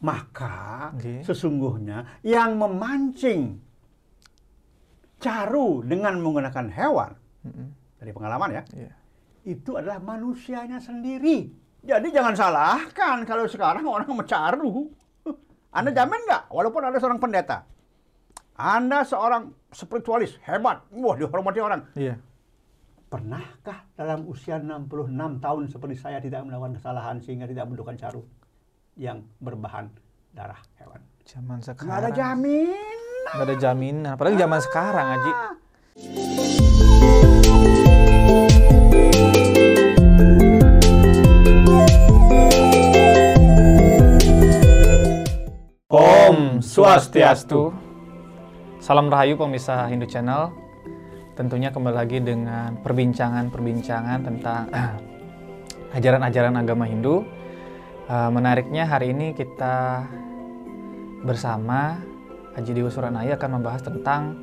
Maka sesungguhnya yang memancing caru dengan menggunakan hewan, dari pengalaman ya, itu adalah manusianya sendiri. Jadi jangan salahkan kalau sekarang orang mencaru. Anda jamin nggak? Walaupun ada seorang pendeta, Anda seorang spiritualis, hebat, wah dihormati orang. Pernahkah dalam usia 66 tahun seperti saya tidak melakukan kesalahan sehingga tidak melakukan caru yang berbahan darah hewan? Zaman sekarang. Nggak ada jaminan. Nggak ada jaminan. Padahal zaman sekarang, Haji. Om Swastiastu. Salam Rahayu pemirsa Hindu Channel. Tentunya kembali lagi dengan perbincangan-perbincangan tentang ajaran-ajaran agama Hindu. Menariknya hari ini kita bersama Haji Dewus Ranaya akan membahas tentang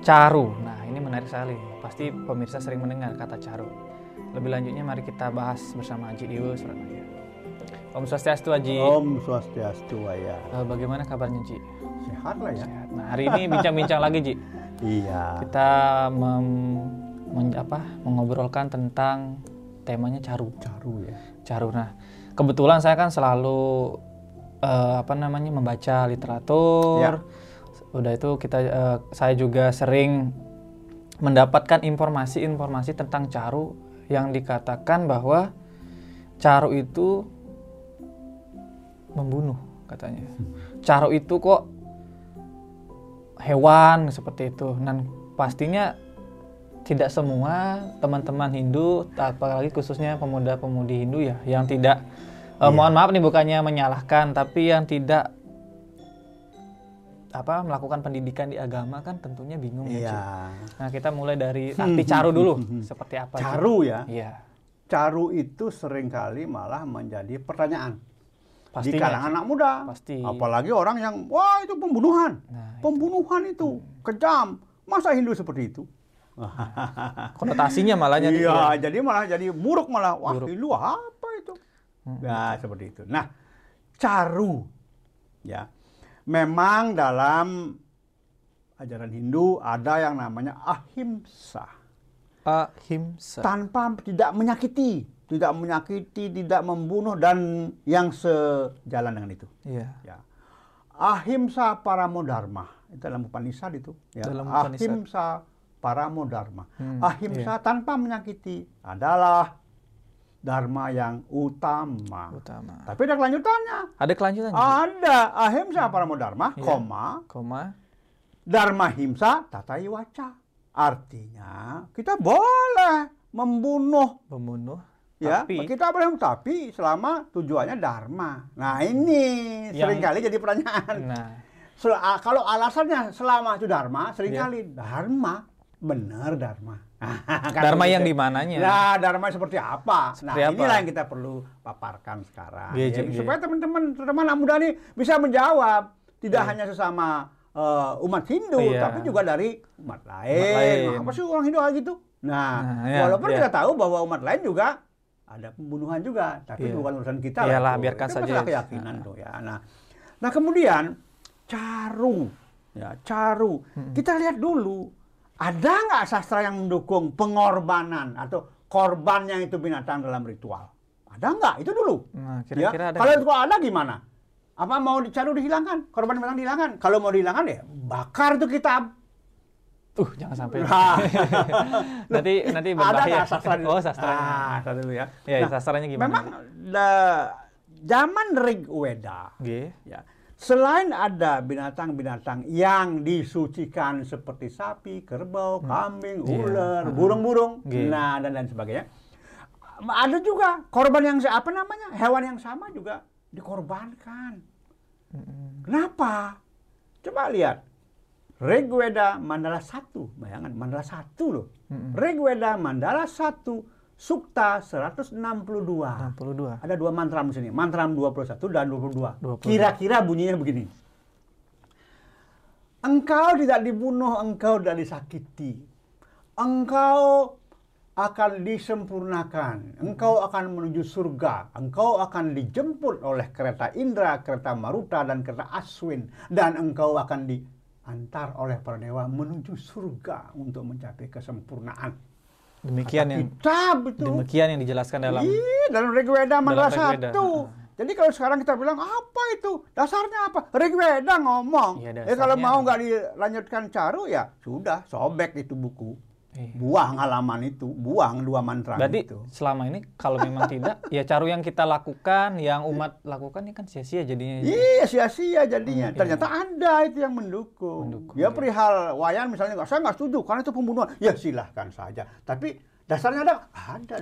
caru. Nah, ini menarik sekali. Pasti pemirsa sering mendengar kata caru. Lebih lanjutnya mari kita bahas bersama Haji Dewus Ranaya. Om Swastiastu, Haji. Om Swastiastu, ya. Bagaimana kabarnya, Ji? Sehat lah ya. Sehat. Nah, hari ini bincang-bincang lagi, Ji. Iya. Kita mengobrolkan tentang temanya caru. Caru ya. Caru. Nah, kebetulan saya kan selalu membaca literatur. Ya. Udah itu saya juga sering mendapatkan informasi-informasi tentang caru yang dikatakan bahwa caru itu membunuh katanya. Caru itu kok hewan seperti itu, dan pastinya tidak semua teman-teman Hindu, apalagi khususnya pemuda-pemudi Hindu ya, yang tidak, mohon maaf nih bukannya menyalahkan, tapi yang tidak melakukan pendidikan di agama kan tentunya bingung ya. Nah kita mulai dari arti caru dulu, seperti apa? Caru ya? Iya. Caru itu seringkali malah menjadi pertanyaan. Pastinya, di kalangan anak muda, apalagi orang yang, wah itu pembunuhan, itu kejam, masa Hindu seperti itu? Konotasinya malahnya. Iya, jadi malah jadi buruk malah, wah Hindu apa itu? Nah seperti itu. Nah caru, ya memang dalam ajaran Hindu ada yang namanya ahimsa. Ahimsa. Tanpa tidak menyakiti. Tidak menyakiti, tidak membunuh, dan yang sejalan dengan itu. Ya. Ahimsa Paramo Dharma. Itu dalam Upanishad itu. Ya. Dalam Upanishad. Ahimsa Paramo Dharma. Ahimsa tanpa menyakiti adalah dharma yang utama. Tapi ada kelanjutannya. Ada kelanjutannya? Ada. Ahimsa Paramo Dharma, koma. Dharma himsa tatai waca. Artinya, kita boleh membunuh. Ya, tapi kita boleh, tapi selama tujuannya dharma. Nah ini seringkali jadi pertanyaan. Kalau alasannya selama itu dharma, seringkali dharma benar dharma. Dharma yang di mananya? Nah, dharma seperti apa? Seperti inilah yang kita perlu paparkan sekarang. Supaya teman-teman anak muda nih bisa menjawab, tidak hanya sesama umat Hindu, tapi juga dari umat lain. Apa sih orang Hindu hal gitu? Nah, walaupun kita tahu bahwa umat lain juga ada pembunuhan juga, tapi bukan urusan kita. Iyalah, biarkan saja. Itu keyakinan tuh ya. Nah kemudian caru, Kita lihat dulu, ada nggak sastra yang mendukung pengorbanan atau korban yang itu binatang dalam ritual? Ada nggak? Itu dulu. Nah, kira-kira ada. Kalau itu ada gimana? Apa mau dicaru dihilangkan? Korban binatang dihilangkan? Kalau mau dihilangkan ya bakar tuh kitab. Jangan sampai. nanti berbahaya. Ada sastranya. Sastranya. Dulu ya. Sastranya gimana? Memang zaman Rigveda. Ya. Selain ada binatang-binatang yang disucikan seperti sapi, kerbau, kambing, ular, burung-burung, dan sebagainya. Ada juga korban yang hewan yang sama juga dikorbankan. Kenapa? Coba lihat. Rigveda Mandala 1, bayangan Mandala 1 loh. Rigveda Mandala 1, Sukta 162. 62. Ada dua mantra di sini, mantra 21 dan 22. Kira-kira bunyinya begini. Engkau tidak dibunuh, engkau tidak disakiti. Engkau akan disempurnakan. Engkau akan menuju surga. Engkau akan dijemput oleh kereta Indra, kereta Maruta, dan kereta Aswin. Dan engkau akan diantar oleh para dewa menuju surga untuk mencapai kesempurnaan. Demikian yang, dijelaskan dalam Rigveda Mandala 1. Jadi kalau sekarang kita bilang, apa itu? Dasarnya apa? Rigveda ngomong. Ya, kalau mau nggak dilanjutkan caru, ya sudah, sobek itu buku. Buang halaman itu, buang dua mantra berarti itu. Selama ini kalau memang tidak, ya caru yang kita lakukan, yang umat lakukan, ini kan sia-sia jadinya. Iya, sia-sia jadinya. Ternyata Anda itu yang mendukung. Ya perihal wayan misalnya, saya nggak setuju, karena itu pembunuhan. Ya silahkan saja. Tapi dasarnya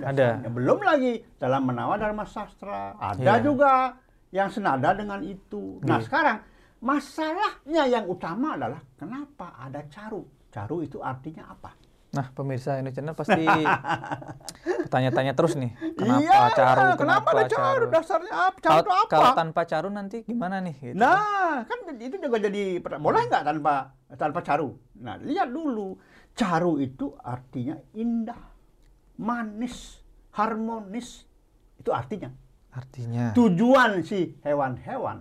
ada. Belum lagi dalam Manawa Dharma Sastra ada juga yang senada dengan itu. Nah sekarang masalahnya yang utama adalah kenapa ada caru? Caru itu artinya apa? Nah pemirsa Hindu Channel pasti tanya-tanya terus nih. Kenapa caru? Kenapa ada caru? Dasarnya apa? Caru itu apa? Kalau tanpa caru nanti gimana nih? Gitu. Nah kan itu juga jadi boleh nggak tanpa caru? Nah lihat dulu, caru itu artinya indah, manis, harmonis, itu artinya. Tujuan si hewan-hewan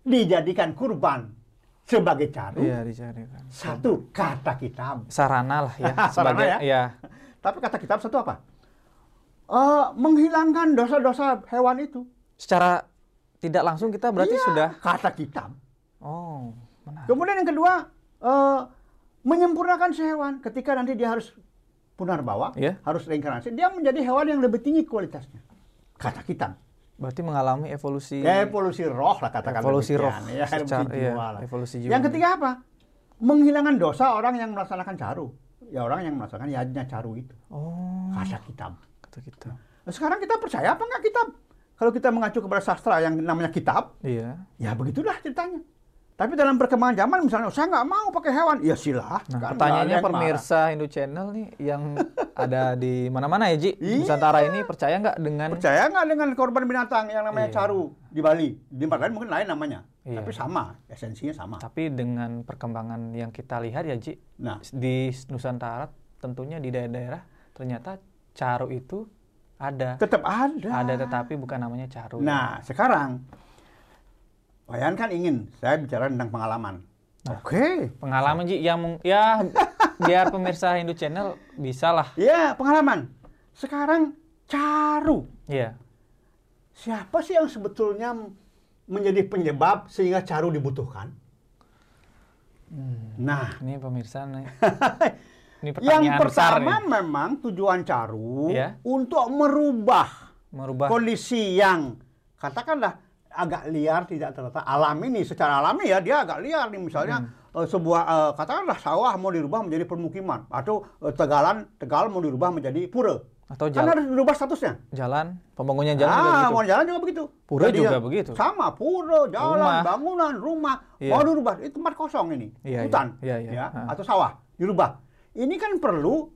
dijadikan kurban sebagai caru. Iya, dijadikan. Satu kata kitab. Sarana lah ya. Sarana ya. Tapi kata kitab satu apa? Menghilangkan dosa-dosa hewan itu. Secara tidak langsung kita berarti sudah. Kata kitab. Oh, menarik. Kemudian yang kedua, menyempurnakan si hewan ketika nanti dia harus Punarbhawa, harus reinkarnasi, dia menjadi hewan yang lebih tinggi kualitasnya. Kata kita. Berarti mengalami evolusi. Evolusi roh lah katakan. Evolusi roh. Ya, evolusi jiwa. Yang ketiga apa? Menghilangkan dosa orang yang melaksanakan caru. Ya orang yang melaksanakan yajna caru itu. Oh. Kata kita. Kata kita. Nah, sekarang kita percaya apa nggak kitab? Kalau kita mengacu kepada sastra yang namanya kitab, ya begitulah ceritanya. Tapi dalam perkembangan zaman misalnya, saya nggak mau pakai hewan. Ya silahkan. Nah, pertanyaannya pemirsa Hindu Channel nih, yang ada di mana-mana ya, Ji? Di Nusantara ini, percaya nggak dengan... Percaya nggak dengan korban binatang yang namanya caru di Bali? Di tempat lain mungkin lain namanya. Tapi sama, esensinya sama. Tapi dengan perkembangan yang kita lihat ya, Ji, di Nusantara tentunya di daerah-daerah, ternyata caru itu ada. Tetap ada. Ada, tetapi bukan namanya caru. Nah, sekarang... Wayan kan ingin saya bicara tentang pengalaman. Pengalaman Ji yang biar pemirsa Hindu Channel bisalah. Iya, pengalaman. Sekarang caru. Siapa sih yang sebetulnya menjadi penyebab sehingga caru dibutuhkan? Nah, ini pemirsa nih. Ini pertanyaan yang pertama besar, memang tujuan caru untuk merubah kondisi yang katakanlah agak liar, tidak tertata alami nih, secara alami ya dia agak liar nih, misalnya sebuah katakanlah sawah mau dirubah menjadi permukiman, atau tegal mau dirubah menjadi pura, atau jalan, kan harus dirubah statusnya, jalan, pembangunannya jalan juga begitu, mau jalan juga begitu, pura jadi juga begitu, sama pura, jalan, rumah, bangunan, rumah mau dirubah, itu tempat kosong ini, hutan atau sawah dirubah, ini kan perlu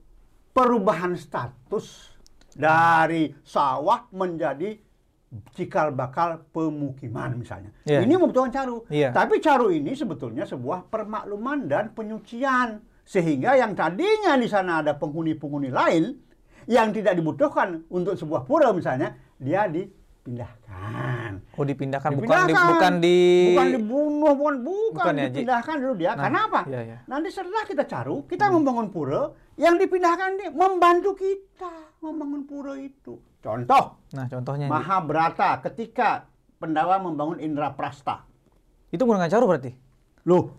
perubahan status dari sawah menjadi cikal bakal pemukiman misalnya. Ini membutuhkan caru. Tapi caru ini sebetulnya sebuah permakluman dan penyucian, sehingga yang tadinya di sana ada penghuni-penghuni lain yang tidak dibutuhkan untuk sebuah pura misalnya, dia dipindahkan. Oh, dipindahkan. Bukan dibunuh, bukan ya, dipindahkan dulu dia. Karena apa? Nanti setelah kita caru, kita membangun pura, yang dipindahkan dia membantu kita membangun pura itu. Contohnya Mahabharata ketika Pandawa membangun Indraprastha. Itu menggunakan caru berarti? Loh,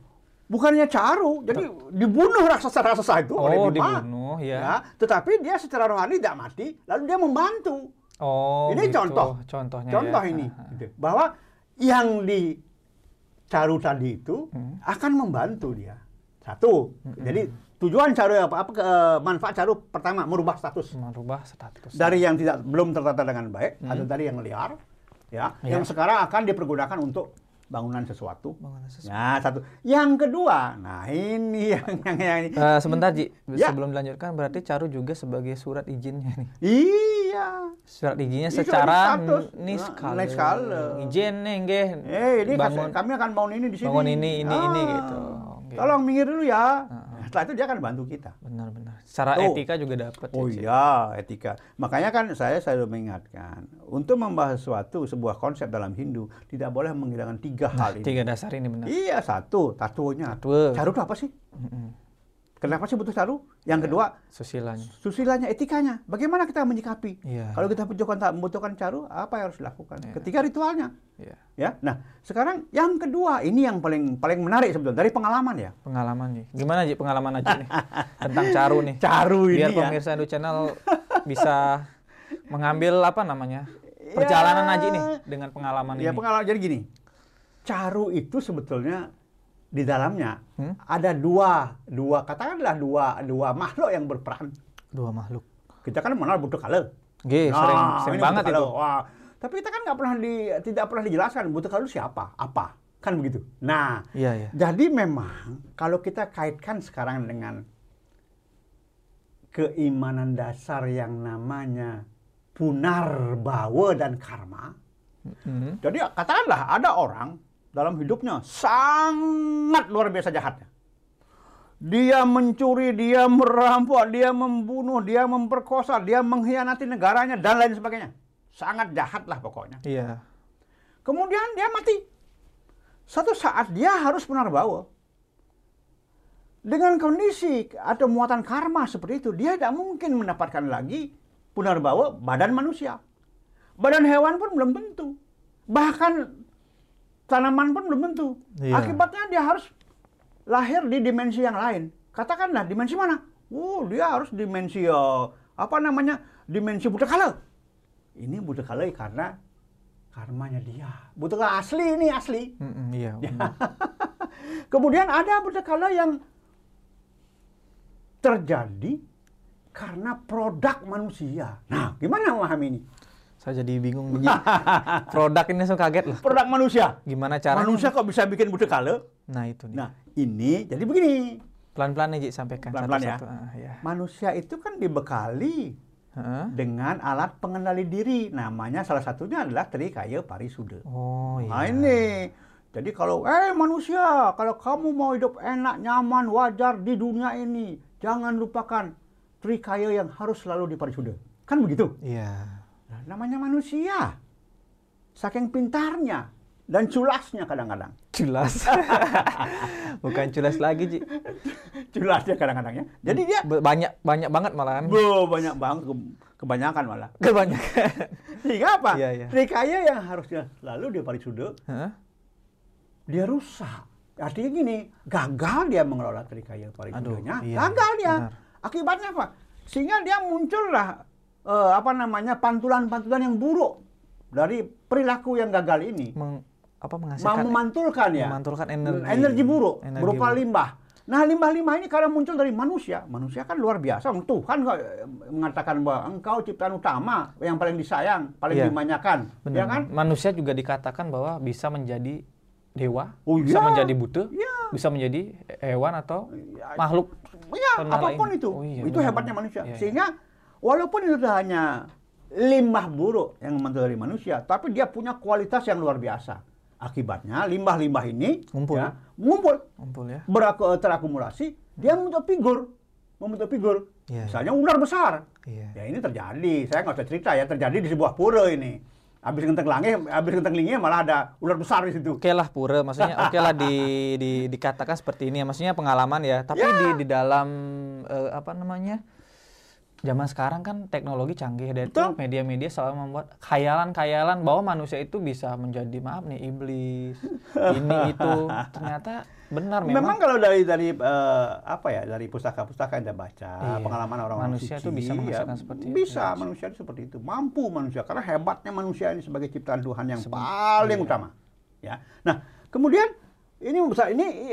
bukannya caru. Jadi dibunuh raksasa-raksasa itu oleh Bima. Dibunuh, tetapi dia secara rohani tidak mati, lalu dia membantu. Ini gitu. Contoh ini gitu. Bahwa yang di caru tadi itu akan membantu dia. Satu. Jadi tujuan caru apa? Manfaat caru pertama merubah status. Dari yang belum tertata dengan baik atau dari yang liar, yang sekarang akan dipergunakan untuk bangunan sesuatu. Nah, satu. Yang kedua, nah ini yang ini. Sebentar Ji, sebelum dilanjutkan, berarti caru juga sebagai surat izinnya nih. Iya. Surat izinnya secara niskala. Izin nih, nggih. Kami akan bangun ini di sini. Bangun ini gitu. Tolong minggir dulu ya. Setelah itu dia akan bantu kita. Benar-benar. Secara etika juga dapat. Oh iya, etika. Makanya kan saya selalu mengingatkan, untuk membahas sebuah konsep dalam Hindu, tidak boleh menghilangkan tiga hal ini. Tiga dasar ini benar. Iya, satu, tatuonya. Taruh itu apa sih? Kenapa sih butuh taruh? Yang kedua, susilanya. Susilanya, etikanya. Bagaimana kita menyikapi? Ya. Kalau kita membutuhkan taruh, apa yang harus dilakukan? Ya. Ketiga, ritualnya. Ya. Ya. Nah, sekarang yang kedua, ini yang paling menarik sebetulnya dari pengalaman ya. Pengalaman nih. Gimana sih pengalaman aja nih tentang taruh nih? Taruh ini. Biar pemirsa Hindu Channel bisa mengambil apa namanya? Perjalanan Haji nih dengan pengalaman ini. Ya, pengalaman jadi gini. Taruh itu sebetulnya di dalamnya ada dua katakanlah dua makhluk yang berperan. Dua makhluk. Kita kan mengenal Bhuta Kala. Nggih, sering banget itu. Wah. Tapi kita kan nggak pernah tidak pernah dijelaskan Bhuta Kala itu siapa, apa. Kan begitu. Nah, jadi memang kalau kita kaitkan sekarang dengan keimanan dasar yang namanya Punarbhawa dan karma. Jadi katakanlah ada orang dalam hidupnya sangat luar biasa jahatnya. Dia mencuri, dia merampok, dia membunuh, dia memperkosa, dia mengkhianati negaranya, dan lain sebagainya. Sangat jahat lah pokoknya. Iya. Kemudian dia mati. Satu saat dia harus punarbhawa. Dengan kondisi atau muatan karma seperti itu, dia tidak mungkin mendapatkan lagi punarbhawa badan manusia. Badan hewan pun belum tentu. Bahkan tanaman pun belum tentu. Iya. Akibatnya dia harus lahir di dimensi yang lain. Katakanlah dimensi mana? Dia harus dimensi dimensi Bhuta Kala. Ini Bhuta Kala karena karmanya dia. Bhuta Kala asli ini asli. Kemudian ada Bhuta Kala yang terjadi karena produk manusia. Nah, gimana memahami ini? Saya jadi bingung begini. Produk ini saya kaget lah. Produk manusia. Gimana caranya? Manusia kok bisa bikin Bhuta Kala? Nah, itu nih. Nah, ini jadi begini. Pelan-pelan aja sampaikan. Pelan-pelan satu-satu. Manusia itu kan dibekali dengan alat pengendali diri. Namanya salah satunya adalah Tri Kaya Parisudha. Nah, ini. Jadi kalau, manusia, kalau kamu mau hidup enak, nyaman, wajar di dunia ini, jangan lupakan Tri Kaya yang harus selalu diparisudha. Kan begitu? Iya. Nah, namanya manusia, saking pintarnya dan culasnya kadang-kadang. Culas? Bukan culas lagi, Ji. Culasnya kadang-kadang ya. Jadi dia banyak banget malahan. Banyak banget, kebanyakan malah. Kebanyakan. Sehingga apa? Tri Kaya yang harusnya lalu dia parisudha, dia rusak. Artinya gini, gagal dia mengelola Tri Kaya parisudanya. Gagal dia. Benar. Akibatnya apa? Sehingga dia muncullah pantulan-pantulan yang buruk dari perilaku yang gagal ini. Memantulkan energi buruk, berupa limbah. Nah, limbah-limbah ini karena muncul dari manusia. Manusia kan luar biasa. Tuhan mengatakan bahwa engkau ciptaan utama, yang paling disayang, paling dimanjakan. Ya kan? Manusia juga dikatakan bahwa bisa menjadi dewa, bisa menjadi buta, bisa menjadi hewan atau makhluk. Ya, apapun itu. Itu hebatnya manusia. Sehingga walaupun itu hanya limbah buruk yang memantul dari manusia, tapi dia punya kualitas yang luar biasa. Akibatnya limbah-limbah ini ngumpul, terakumulasi, dia membentuk figur. Yeah. Misalnya ular besar. Yeah. Ya ini terjadi, saya nggak usah cerita ya, terjadi di sebuah pura ini. Habis kentang lingi malah ada ular besar di situ. Oke lah pura, maksudnya oke lah dikatakan seperti ini ya, maksudnya pengalaman ya. Tapi di dalam zaman sekarang kan teknologi canggih dan itu media-media selalu membuat khayalan-khayalan bahwa manusia itu bisa menjadi iblis ini itu ternyata benar memang kalau dari pustaka-pustaka yang kita baca pengalaman orang-orang manusia itu bisa menghasilkan seperti itu. Manusia itu seperti itu, mampu manusia karena hebatnya manusia ini sebagai ciptaan Tuhan yang paling utama ya. Nah, kemudian ini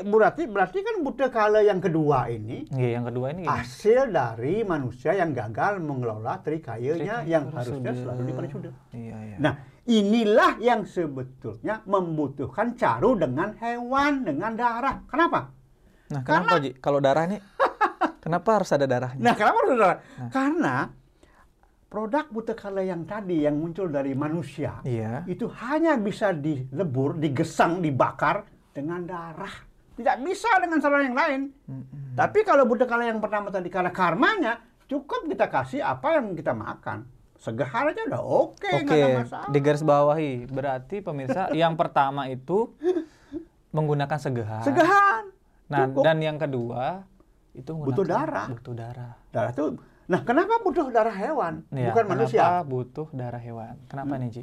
berarti kan Bhuta Kala yang kedua ini. Iya, yang kedua ini. Hasil dari manusia yang gagal mengelola Tri Kayanya yang harusnya selalu diparisudha. Iya. Nah, inilah yang sebetulnya membutuhkan taruh dengan hewan, dengan darah. Kenapa? Nah, kenapa Ji? Kalau darah ini kenapa harus ada darahnya? Nah, kenapa harus ada darah? Nah. Karena produk Bhuta Kala yang tadi yang muncul dari manusia itu hanya bisa dilebur, digesang, dibakar dengan darah. Tidak bisa dengan saran yang lain. Tapi kalau Bhuta Kala yang pertama tadi karena karmanya, cukup kita kasih apa yang kita makan. Segahar aja udah oke, nggak ada masalah. Di garis bawahi, berarti pemirsa yang pertama itu menggunakan segahar. Segahar. Nah, cukup. Dan yang kedua itu butuh darah. Butuh darah. Darah tuh. Nah, kenapa butuh darah hewan? Ya, bukan manusia. Kenapa butuh darah hewan? Kenapa nih, Ji?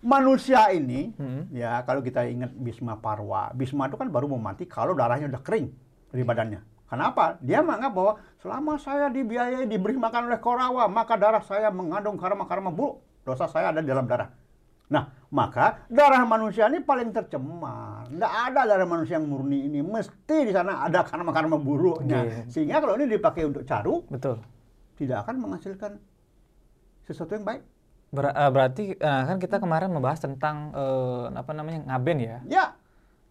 Manusia ini, ya kalau kita ingat Bhisma Parwa. Bhisma itu kan baru mau mati kalau darahnya udah kering dari badannya. Kenapa? Dia menganggap bahwa selama saya dibiayai, diberi makan oleh Korawa, maka darah saya mengandung karma-karma buruk. Dosa saya ada di dalam darah. Nah, maka darah manusia ini paling tercemar. Nggak ada darah manusia yang murni ini. Mesti di sana ada karma-karma buruknya. Sehingga kalau ini dipakai untuk caru, tidak akan menghasilkan sesuatu yang baik. Berarti kan kita kemarin membahas tentang apa namanya ngaben ya. Ya.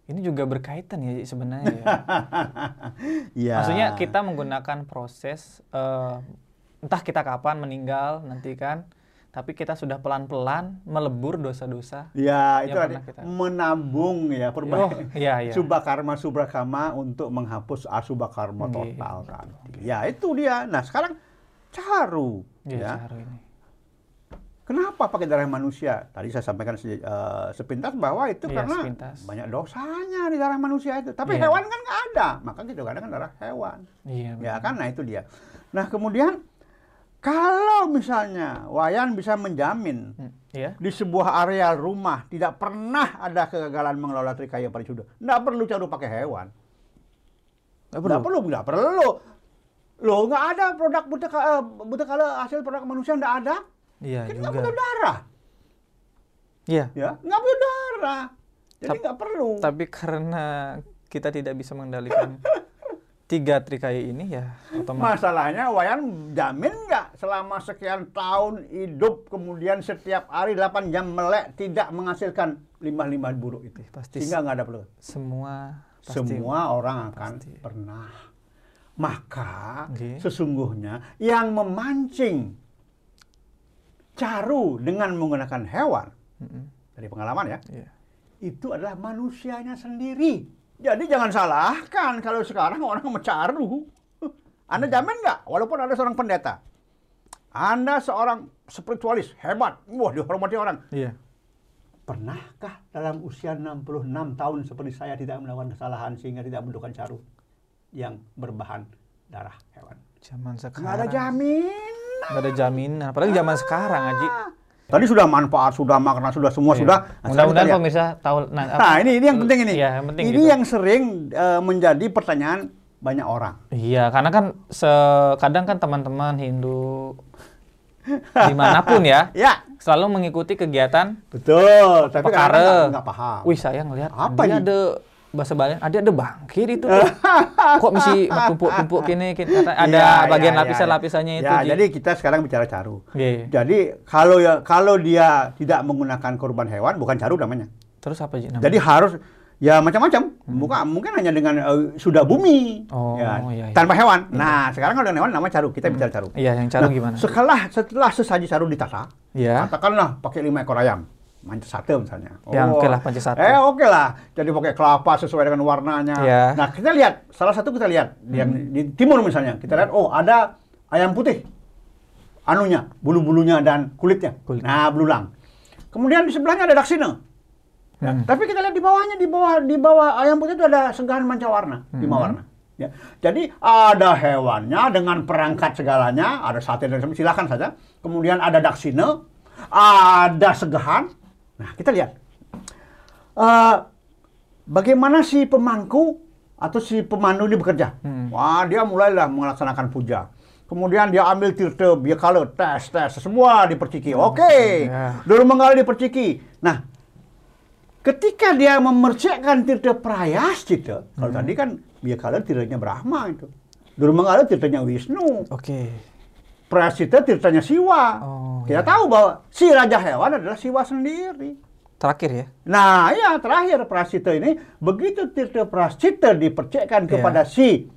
Ini juga berkaitan ya sebenarnya. Ya. Maksudnya kita menggunakan proses entah kita kapan meninggal nanti kan, tapi kita sudah pelan-pelan melebur dosa-dosa. Ya, itu menabung ya perbaikan. Ya. Subha karma untuk menghapus asubha karma total kan. Ya, itu dia. Nah, sekarang caru caru ini. Kenapa pakai darah manusia? Tadi saya sampaikan sepintas bahwa itu karena banyak dosanya di darah manusia itu. Tapi hewan kan nggak ada, maka kita juga ada kan darah hewan. Ya kan, nah itu dia. Nah kemudian kalau misalnya Wayan bisa menjamin di sebuah area rumah tidak pernah ada kegagalan mengelola Tri Kaya Parisudha, nggak perlu caru pakai hewan. Nggak perlu. Loh, nggak ada produk Bhuta Kala hasil produk manusia nggak ada. Iya, juga. Nggak butuh darah. Iya. Ya, nggak butuh darah. Jadi nggak perlu. Tapi karena kita tidak bisa mengendalikan tiga trikaya ini ya. Otomatis. Masalahnya Wayan jamin nggak selama sekian tahun hidup kemudian setiap hari 8 jam melek tidak menghasilkan limbah-limbah buruk itu. Pasti. Sehingga nggak ada perlu. Semua orang akan pernah. Maka sesungguhnya yang memancing caru dengan menggunakan hewan dari pengalaman ya, itu adalah manusianya sendiri. Jadi jangan salahkan kalau sekarang orang mencaru. Anda jamin nggak? Walaupun ada seorang pendeta, Anda seorang spiritualis hebat, wah dihormati orang. Pernahkah dalam usia 66 tahun seperti saya tidak melakukan kesalahan sehingga tidak menggunakan caru yang berbahan darah hewan? Zaman sekarang. Nggak ada jamin. Nggak ada jaminan, apalagi zaman sekarang, Haji. Tadi sudah manfaat, sudah makna, sudah semua, sudah. Mudah-mudahan pemirsa tahu. Nah, ini yang penting ini. Iya, yang penting ini gitu. Yang sering menjadi pertanyaan banyak orang. Iya, karena kan kadang kan teman-teman Hindu dimanapun ya, selalu mengikuti kegiatan. Betul. Tapi kadang nggak paham. Wih, saya ngelihat dia ada bahasa Bali, ada bangkir itu tuh. Kok mesti tumpuk-tumpuk gini, ada bagian lapisan-lapisannya itu. Ya, jadi kita sekarang bicara caru. Jadi kalau dia tidak menggunakan korban hewan, bukan caru namanya. Terus apa namanya? Jadi harus ya macam-macam. Mungkin hanya dengan sudah bumi. Tanpa hewan. Nah, sekarang kalau dengan hewan namanya caru, kita bicara caru. Iya, yang caru gimana? Setelah sesaji caru ditata, katakanlah pakai 5 ekor ayam. Panca sate misalnya. Ya, okelah panca sate. Okelah. Jadi pakai kelapa sesuai dengan warnanya. Nah, kita lihat. Salah satu kita lihat. Yang di timur misalnya. Kita lihat, ada ayam putih. Anunya, bulu-bulunya dan kulitnya. Nah, belulang. Kemudian di sebelahnya ada daksina. Tapi kita lihat di bawahnya, di bawah ayam putih itu ada senggahan manca warna. 5 warna. Ya. Jadi ada hewannya dengan perangkat segalanya. Ada sate dan silakan saja. Kemudian ada daksina. Ada senggahan. Nah, kita lihat bagaimana si pemangku atau si pemandu ini bekerja. Wah, dia mulailah melaksanakan puja. Kemudian dia ambil tirta, dia kalau tes, semua diperciki. Dulu menggali diperciki. Nah, ketika dia memercikkan tirta prayas gitu, kalau tadi kan dia kalau tirtanya Brahma itu. Dulu menggali tirtanya Wisnu. Prasita tirtanya Siwa. Kita tahu bahwa si raja hewan adalah Siwa sendiri. Terakhir ya? Nah, ya terakhir Prasita ini. Begitu tirta Prasita dipercikkan kepada si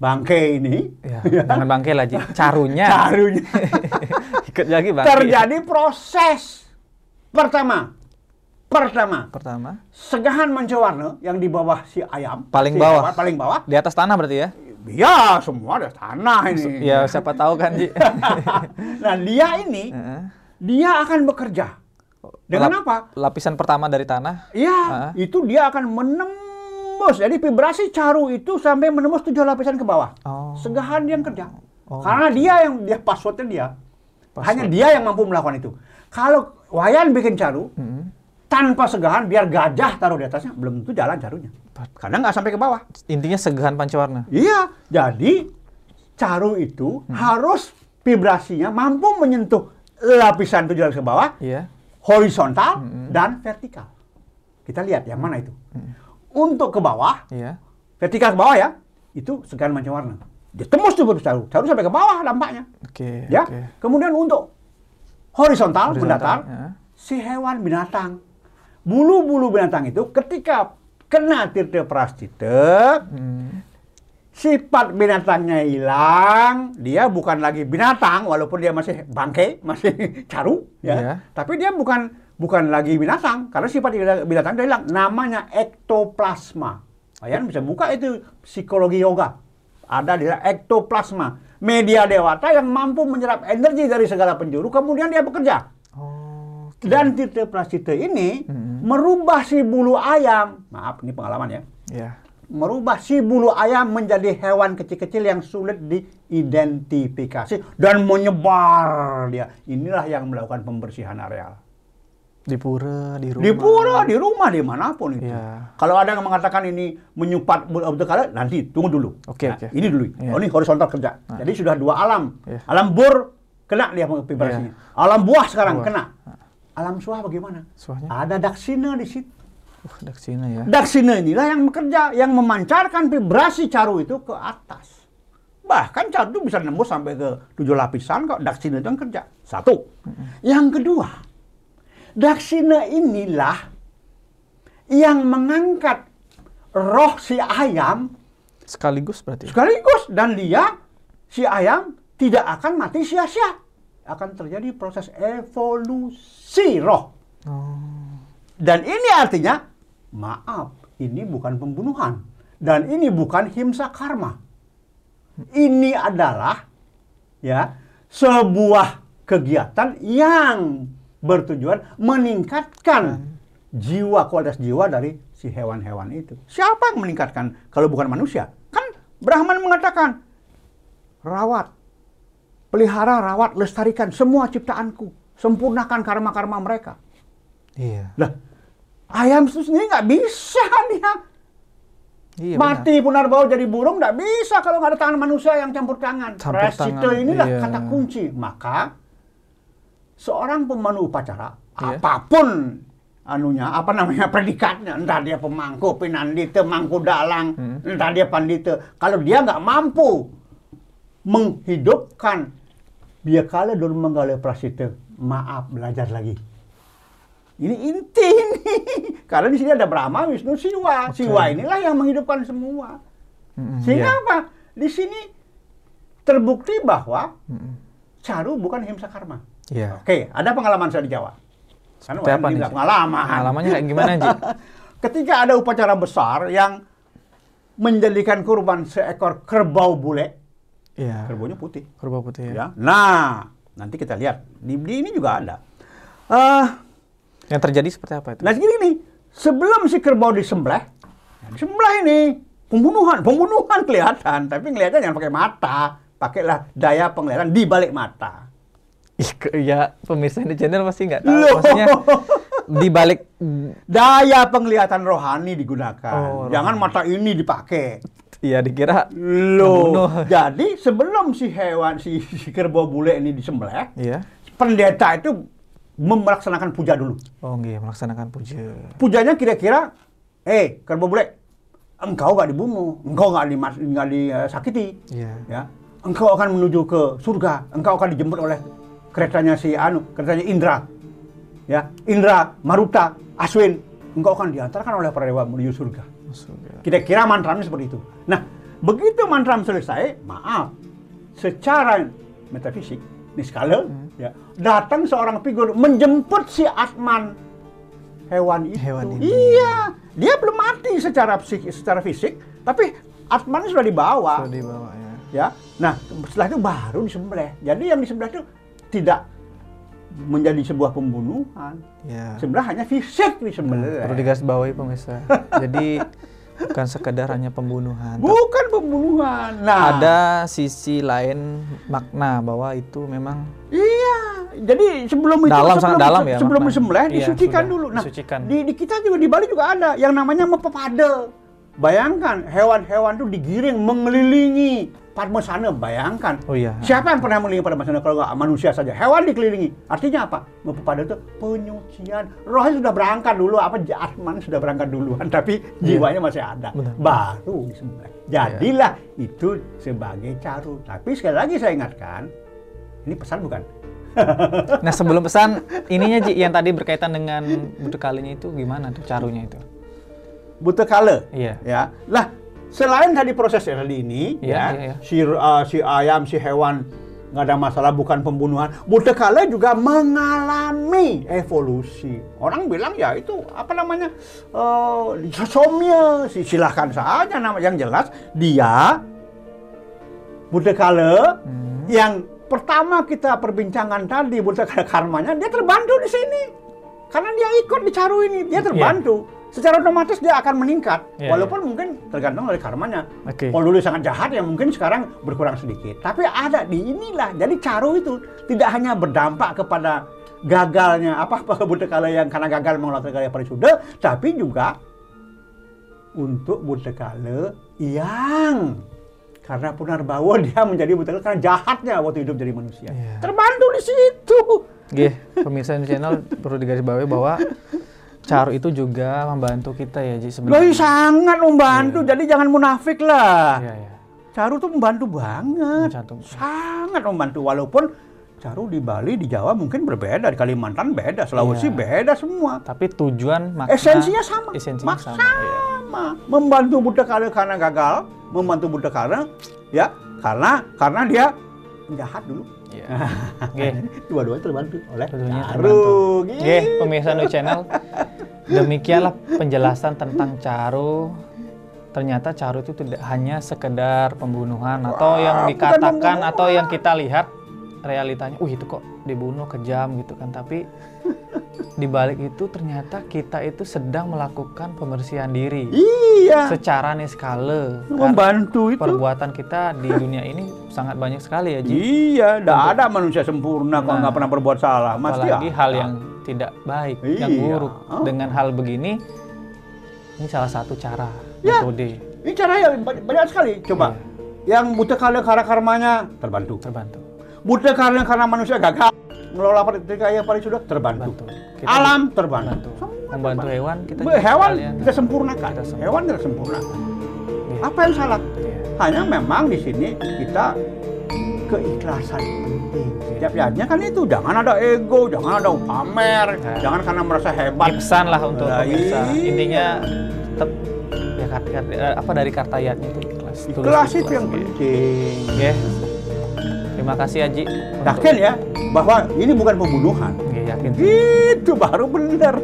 bangke ini. Jangan bangke lagi. Carunya. Ikut lagi bangke. Terjadi proses. Pertama, Pertama, segahan mencewarna yang di bawah si ayam. Paling bawah. Di atas tanah berarti ya? Iya, semua ada tanah ini. Ya, siapa tahu kan, Ji. Nah, dia ini, dia akan bekerja. Dengan apa? Lapisan pertama dari tanah? Iya, itu dia akan menembus. Jadi vibrasi caru itu sampai menembus 7 lapisan ke bawah. Oh. Segahan dia yang kerja. Oh. Karena dia passwordnya dia. Hanya dia yang mampu melakukan itu. Kalau wayan bikin caru, tanpa segahan, biar gajah taruh di atasnya, belum tentu jalan carunya. Kadang nggak sampai ke bawah. Intinya segahan pancawarna. Iya, jadi caru itu harus vibrasinya mampu menyentuh lapisan 7 lapis ke bawah, horizontal dan vertikal. Kita lihat yang mana itu. Untuk ke bawah, vertikal ke bawah ya, itu segahan pancawarna. Dia tembus tubuh caru, caru sampai ke bawah dampaknya. Oke. Kemudian untuk horizontal, mendatar, si hewan binatang. Bulu-bulu binatang itu ketika kena tirta prastita, sifat binatangnya hilang, dia bukan lagi binatang, walaupun dia masih bangke, masih caru, tapi dia bukan lagi binatang, karena sifat binatang dia hilang. Namanya ektoplasma. Kalian bisa buka itu psikologi yoga. Ada di ektoplasma, media dewata yang mampu menyerap energi dari segala penjuru, kemudian dia bekerja. Dan tirta prasita ini merubah si bulu ayam, maaf ini pengalaman ya, merubah si bulu ayam menjadi hewan kecil-kecil yang sulit diidentifikasi dan menyebar dia. Inilah yang melakukan pembersihan areal. Di pura, di rumah. Di pura, di rumah, dimanapun itu. Kalau ada yang mengatakan ini menyupat Bhuta Kala, nanti tunggu dulu. Oke. Ini dulu, ini horizontal kerja. Jadi sudah dua alam, alam bur, kena dia vibrasinya. Alam buah sekarang, kena. Alam suah bagaimana? Suahnya? Ada daksina di situ. Daksina ya. Daksina inilah yang bekerja, yang memancarkan vibrasi caru itu ke atas. Bahkan caru itu bisa nembus sampai ke 7 lapisan kok. Daksina itu yang kerja. Satu. Yang kedua, daksina inilah yang mengangkat roh si ayam. Sekaligus berarti? Sekaligus. Dan dia, si ayam, tidak akan mati sia-sia. Akan terjadi proses evolusi roh. Dan ini artinya, maaf, ini bukan pembunuhan. Dan ini bukan himsa karma. Ini adalah sebuah kegiatan yang bertujuan meningkatkan jiwa, kualitas jiwa dari si hewan-hewan itu. Siapa yang meningkatkan kalau bukan manusia? Kan Brahman mengatakan, rawat. Pelihara, rawat, lestarikan semua ciptaanku. Sempurnakan karma-karma mereka. Nah, ayam itu sendiri nggak bisa dia. Mati Punarbhawa jadi burung nggak bisa kalau nggak ada tangan manusia yang campur tangan. Prasita inilah kata kunci. Maka, seorang pemandu upacara, apapun predikatnya, entah dia pemangku, pinandita, mangku dalang, entah dia pandita. Kalau dia nggak mampu menghidupkan biar kala dulu menggale prasita, maaf, belajar lagi. Ini inti ini. Karena di sini ada Brahma, Wisnu, Siwa. Siwa inilah yang menghidupkan semua. Sehingga apa? Di sini terbukti bahwa caru bukan himsa karma. Oke, ada pengalaman saya di Jawa. Karena ini nggak pengalaman. Pengalamannya kayak gimana, Ji? Ketika ada upacara besar yang menjadikan kurban seekor kerbau bule, kerbaunya putih. Kerbau putih ya. Nah, nanti kita lihat. Di ini juga ada. Yang terjadi seperti apa itu? Nah, gini nih. Sebelum si kerbau disembelih ini pembunuhan kelihatan, tapi kelihatan yang pakai mata, pakailah daya penglihatan di balik mata. Ya, pemirsa di channel pasti nggak tahu. Maksudnya di balik daya penglihatan rohani digunakan. Jangan mata ini dipakai. Iya, dikira loh. Jadi sebelum si hewan, si kerbau bule ini disembelih, pendeta itu melaksanakan puja dulu. Melaksanakan puja. Pujanya kira-kira, kerbau bule, engkau nggak dibunuh, engkau nggak disakiti, ya, engkau akan menuju ke surga, engkau akan dijemput oleh keretanya keretanya Indra, ya, Indra, Maruta, Ashwin, engkau akan diantarkan oleh para dewa menuju surga. Kira-kira mantramnya seperti itu. Nah, begitu mantram selesai, maaf, secara metafisik, niskala, datang seorang figur menjemput si Atman. hewan itu. Iya, dia belum mati secara psikis, secara fisik, tapi atmanya sudah dibawa. Sudah dibawa ya. Ya. Nah, setelah itu baru disembelih. Jadi yang disembelih itu tidak menjadi sebuah pembunuhan. Ya. Sebenarnya hanya fisik disembelih. Perlu digarisbawahi pemirsa. Jadi bukan sekadar hanya pembunuhan. Bukan pembunuhan. Nah, ada sisi lain makna bahwa itu memang. Iya. Jadi sebelum dalam, itu sebelum disembelih ya, disucikan dulu. Nah, di kita juga di Bali juga ada yang namanya mepepade. Bayangkan hewan-hewan itu digiring mengelilingi Padmasana. Bayangkan. Oh iya. Siapa yang pernah mengelilingi Padmasana kalau nggak manusia saja? Hewan dikelilingi. Artinya apa? Mempepadu itu penyucian. Rohnya sudah berangkat dulu, apa jasman sudah berangkat duluan, tapi jiwanya masih ada. Benar. Baru disembelih. Jadilah itu sebagai carut. Tapi sekali lagi saya ingatkan, ini pesan bukan? Nah, sebelum pesan ininya Ji, yang tadi berkaitan dengan Bhuta Kalanya itu gimana tuh carunya itu? Bhuta Kala. Iya. Ya. Lah, selain tadi proses tadi ini, si ayam, si hewan nggak ada masalah, bukan pembunuhan. Bhuta Kala juga mengalami evolusi. Orang bilang ya itu apa namanya lisosomia, silahkan saja nama yang jelas. Dia Bhuta Kala yang pertama kita perbincangan tadi, Bhuta Kala karmanya dia terbantu di sini karena dia ikut di caru ini, dia terbantu. Secara otomatis dia akan meningkat, walaupun mungkin tergantung dari karmanya. Kalau dulu sangat jahat, ya mungkin sekarang berkurang sedikit. Tapi ada di inilah, jadi caru itu tidak hanya berdampak kepada gagalnya Bhuta Kala yang karena gagal mengelola Tri Kaya Parisudha, tapi juga untuk Bhuta Kala yang karena Punarbhawa dia menjadi Bhuta Kala karena jahatnya waktu hidup jadi manusia. Terbantu di situ. Pemirsa Hindu Channel perlu digarisbawahi bahwa caru itu juga membantu kita ya Ji sebenarnya. Sangat membantu, jadi jangan munafik lah. Caru tuh membantu banget, sangat membantu. Walaupun caru di Bali, di Jawa mungkin berbeda, di Kalimantan beda, Sulawesi beda semua. Tapi tujuan makna, esensinya sama, sama. Membantu Bhuta Kala karena gagal, membantu Bhuta Kala ya karena dia jahat dulu. Dua-duanya terbantu oleh caru. Pemirsa Hindu Channel, demikianlah penjelasan tentang caru. Ternyata caru itu tidak hanya sekedar pembunuhan atau yang dikatakan atau yang kita lihat realitanya. Itu kok dibunuh kejam gitu kan. Tapi dibalik itu ternyata kita itu sedang melakukan pembersihan diri. Secara niskala. Membantu itu. Perbuatan kita di dunia ini sangat banyak sekali ya Ji. Tidak ada manusia sempurna kalau nggak pernah berbuat salah. Apalagi hal yang tidak baik, yang buruk. Dengan hal begini, ini salah satu cara metode. Ini cara yang banyak sekali. Coba, yang Bhuta Kala karena karmanya terbantu. Bhuta Kala karena manusia gagal mengelola Tri Kaya Parisudha terbantu. Alam terbantu. Membantu hewan, kita sempurnakan. Hewan tidak sempurna. Apa yang salah? Hanya memang di sini kita keikhlasan penting. Setiap harinya kan itu, jangan ada ego, jangan ada pamer, jangan karena merasa hebat. Pesan lah untuk pemirsa. Intinya tetap ya dari kata yatnya itu ikhlas. Ikhlas itu yang penting. Terima kasih Haji. Yakin ya bahwa ini bukan pembunuhan. Yakin. Itu baru benar.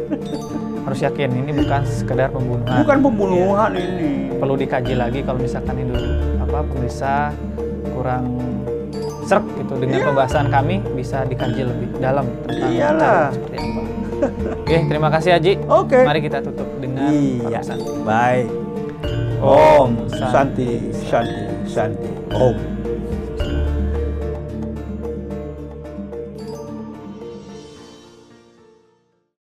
Harus yakin ini bukan sekedar pembunuhan. Bukan pembunuhan ini. Perlu dikaji lagi kalau misalkan ini pemirsa kurang serp gitu dengan pembahasan kami, bisa dikaji lebih dalam tentang seperti apa. Terima kasih Haji. Mari kita tutup dengan pembahasan. Baik. Om Santi Santi Santi Om.